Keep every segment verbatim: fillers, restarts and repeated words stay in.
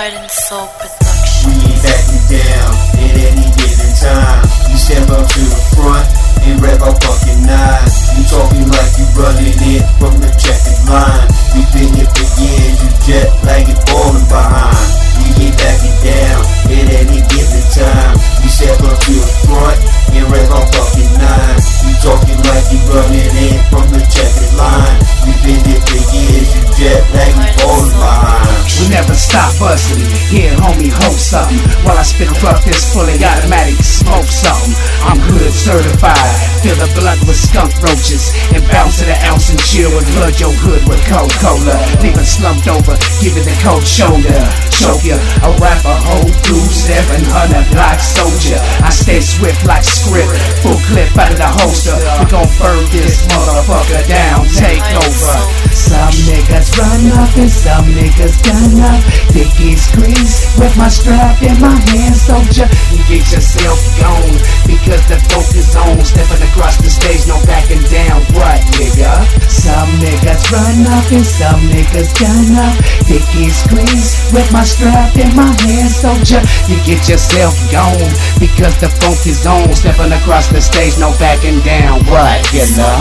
Heart and Soul Production. We ain't back you down at any given time. You step up to the front and wrap our fucking nine. You talking like you running it from the checkered line. You been here for years, you jet like you're falling behind. We ain't back you down at any given time. You step up to the front and wrap our fucking nine. You talking like you running it from the checkered line. You been here for years, you jet like you're falling behind. We never stop hustling. Here, homie, hold something while I spit rough this fully automatic, smoke something. I'm hood certified, fill the blood with skunk roaches and bounce it an ounce and chill and flood your hood with cold cola. Nigga slumped over, give it the cold shoulder, choke ya. I rap a whole through seven hundred block soldier. I stay swift like script, full clip out of the holster. We gon' burn this motherfucker down, take over. Some niggas run up and some niggas gun up. Dickies grease with my strap in my hand, soldier. You get yourself gone because the focus on stepping across the stage, no backing down. What, nigga? Some niggas run up and some niggas gun up. Dickies grease with my strap in my hand, soldier. You get yourself gone because the focus on stepping across the stage, no backing down. What, you know?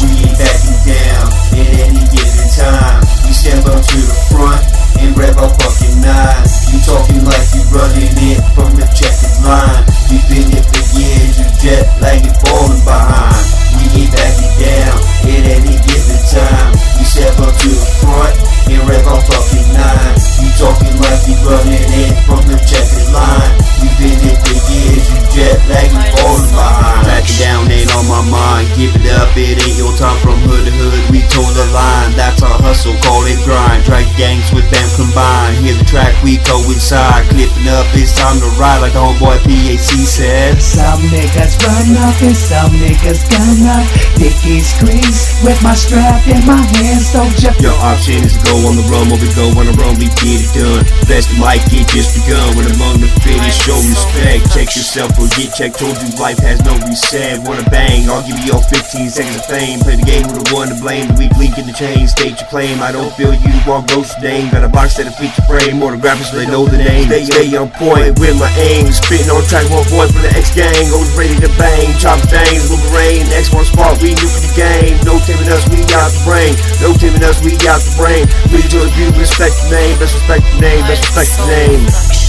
We ain't backing down at any given time. You step up to the front and grab our fucking nine. You talking like you running it from the checkered line. You been here for years, you jet like you're falling behind. We ain't backing down at any given time. You step up to the front and grab our fucking nine. You talking like you running it from the checkered line. You been here for years, you jet like you're falling behind. Backing down ain't on my mind. Give it up, it ain't your time. From hood to hood, we toe the line. That's our hustle, call it grind. Track gangs with them combined. Hear the track, we coincide. Clipping up, it's time to ride like the homeboy P A C said. Some niggas run up and some niggas gun up. Dickies grease with my strap in my hand, soldier. Your option is to go on the run, or we go on the run, we get it done. Best might get just begun. When among the fittest, show respect. Check yourself or get checked. Told you life has no reset. Wanna bang, I'll give you all fifteen seconds of fame. Play the game with the one to blame. The weak link in the chain, state your claim. I don't feel you, all ghost name. Got a box that'll feature frame, more the rappers, they know the name. Stay, stay on point with my aim. Spitting on track, one voice for the X-Gang. Always ready to bang, chop things, Wolverine. X one spot, we nuking the game. No tipping us, we out the brain. No tipping us, we out the brain. We do it, you respect the name. Best respect the name, best respect the name.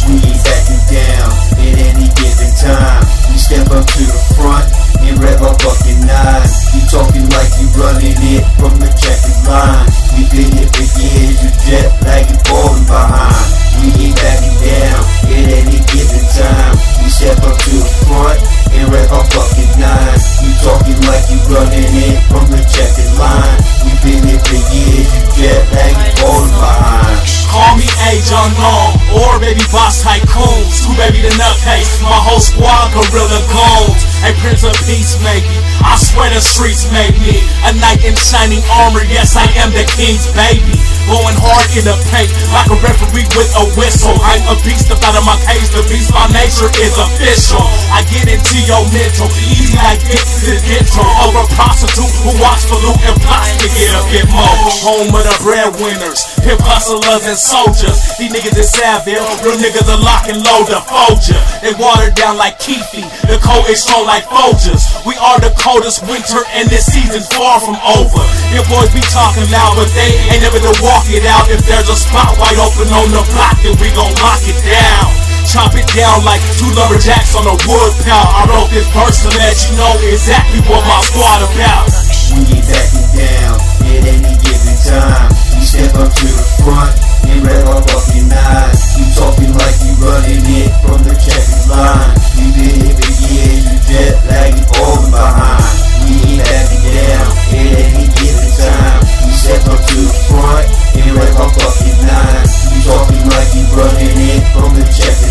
We ain't backing down at any given time. We step up to the front and rev our fucking nine. You talking like you running it from the checkered line. You been here for years, you jet like you're falling behind. We ain't backing down at any given time. You step up to the front and wrap our fucking nine. You talking like you running it from the checkered line. We been here for years, you jet like you're falling behind. Call me Age Unknown or Baby Boss Tycoons. Two baby the nutcase, my whole squad gorilla gold. A Prince of Peace made me, I swear the streets made me. A knight in shining armor, yes I am the king's baby. Blowing hard in the paint, like a referee with a whistle. I'm a beast up out of my cage, the beast by nature is official. I get into your mental, easy like incidental. Over a prostitute who walks for loot and plots to get a bit more. Home of the breadwinners, hip hustlers and soldiers. These niggas is savage, real niggas are lock and load the Folger. They watered down like Keefy, the cold is strong like Folgers. We are the coldest winter and this season's far from over. Your boys be talking loud, but they ain't never the walk it out. If there's a spot wide open on the block, then we gon' lock it down. Chop it down like two lumberjacks on a wood pile. I wrote this verse to let you know exactly what my squad about. We ain't backing down at any given time. You step up to the front and wrap our fucking nine. You talking like you running it from the checkered line. You been here for years, you jet like you falling behind. We ain't backing down at any given time. You step up to the front and wrap our fucking nine. You talking like you running it from the checkered line.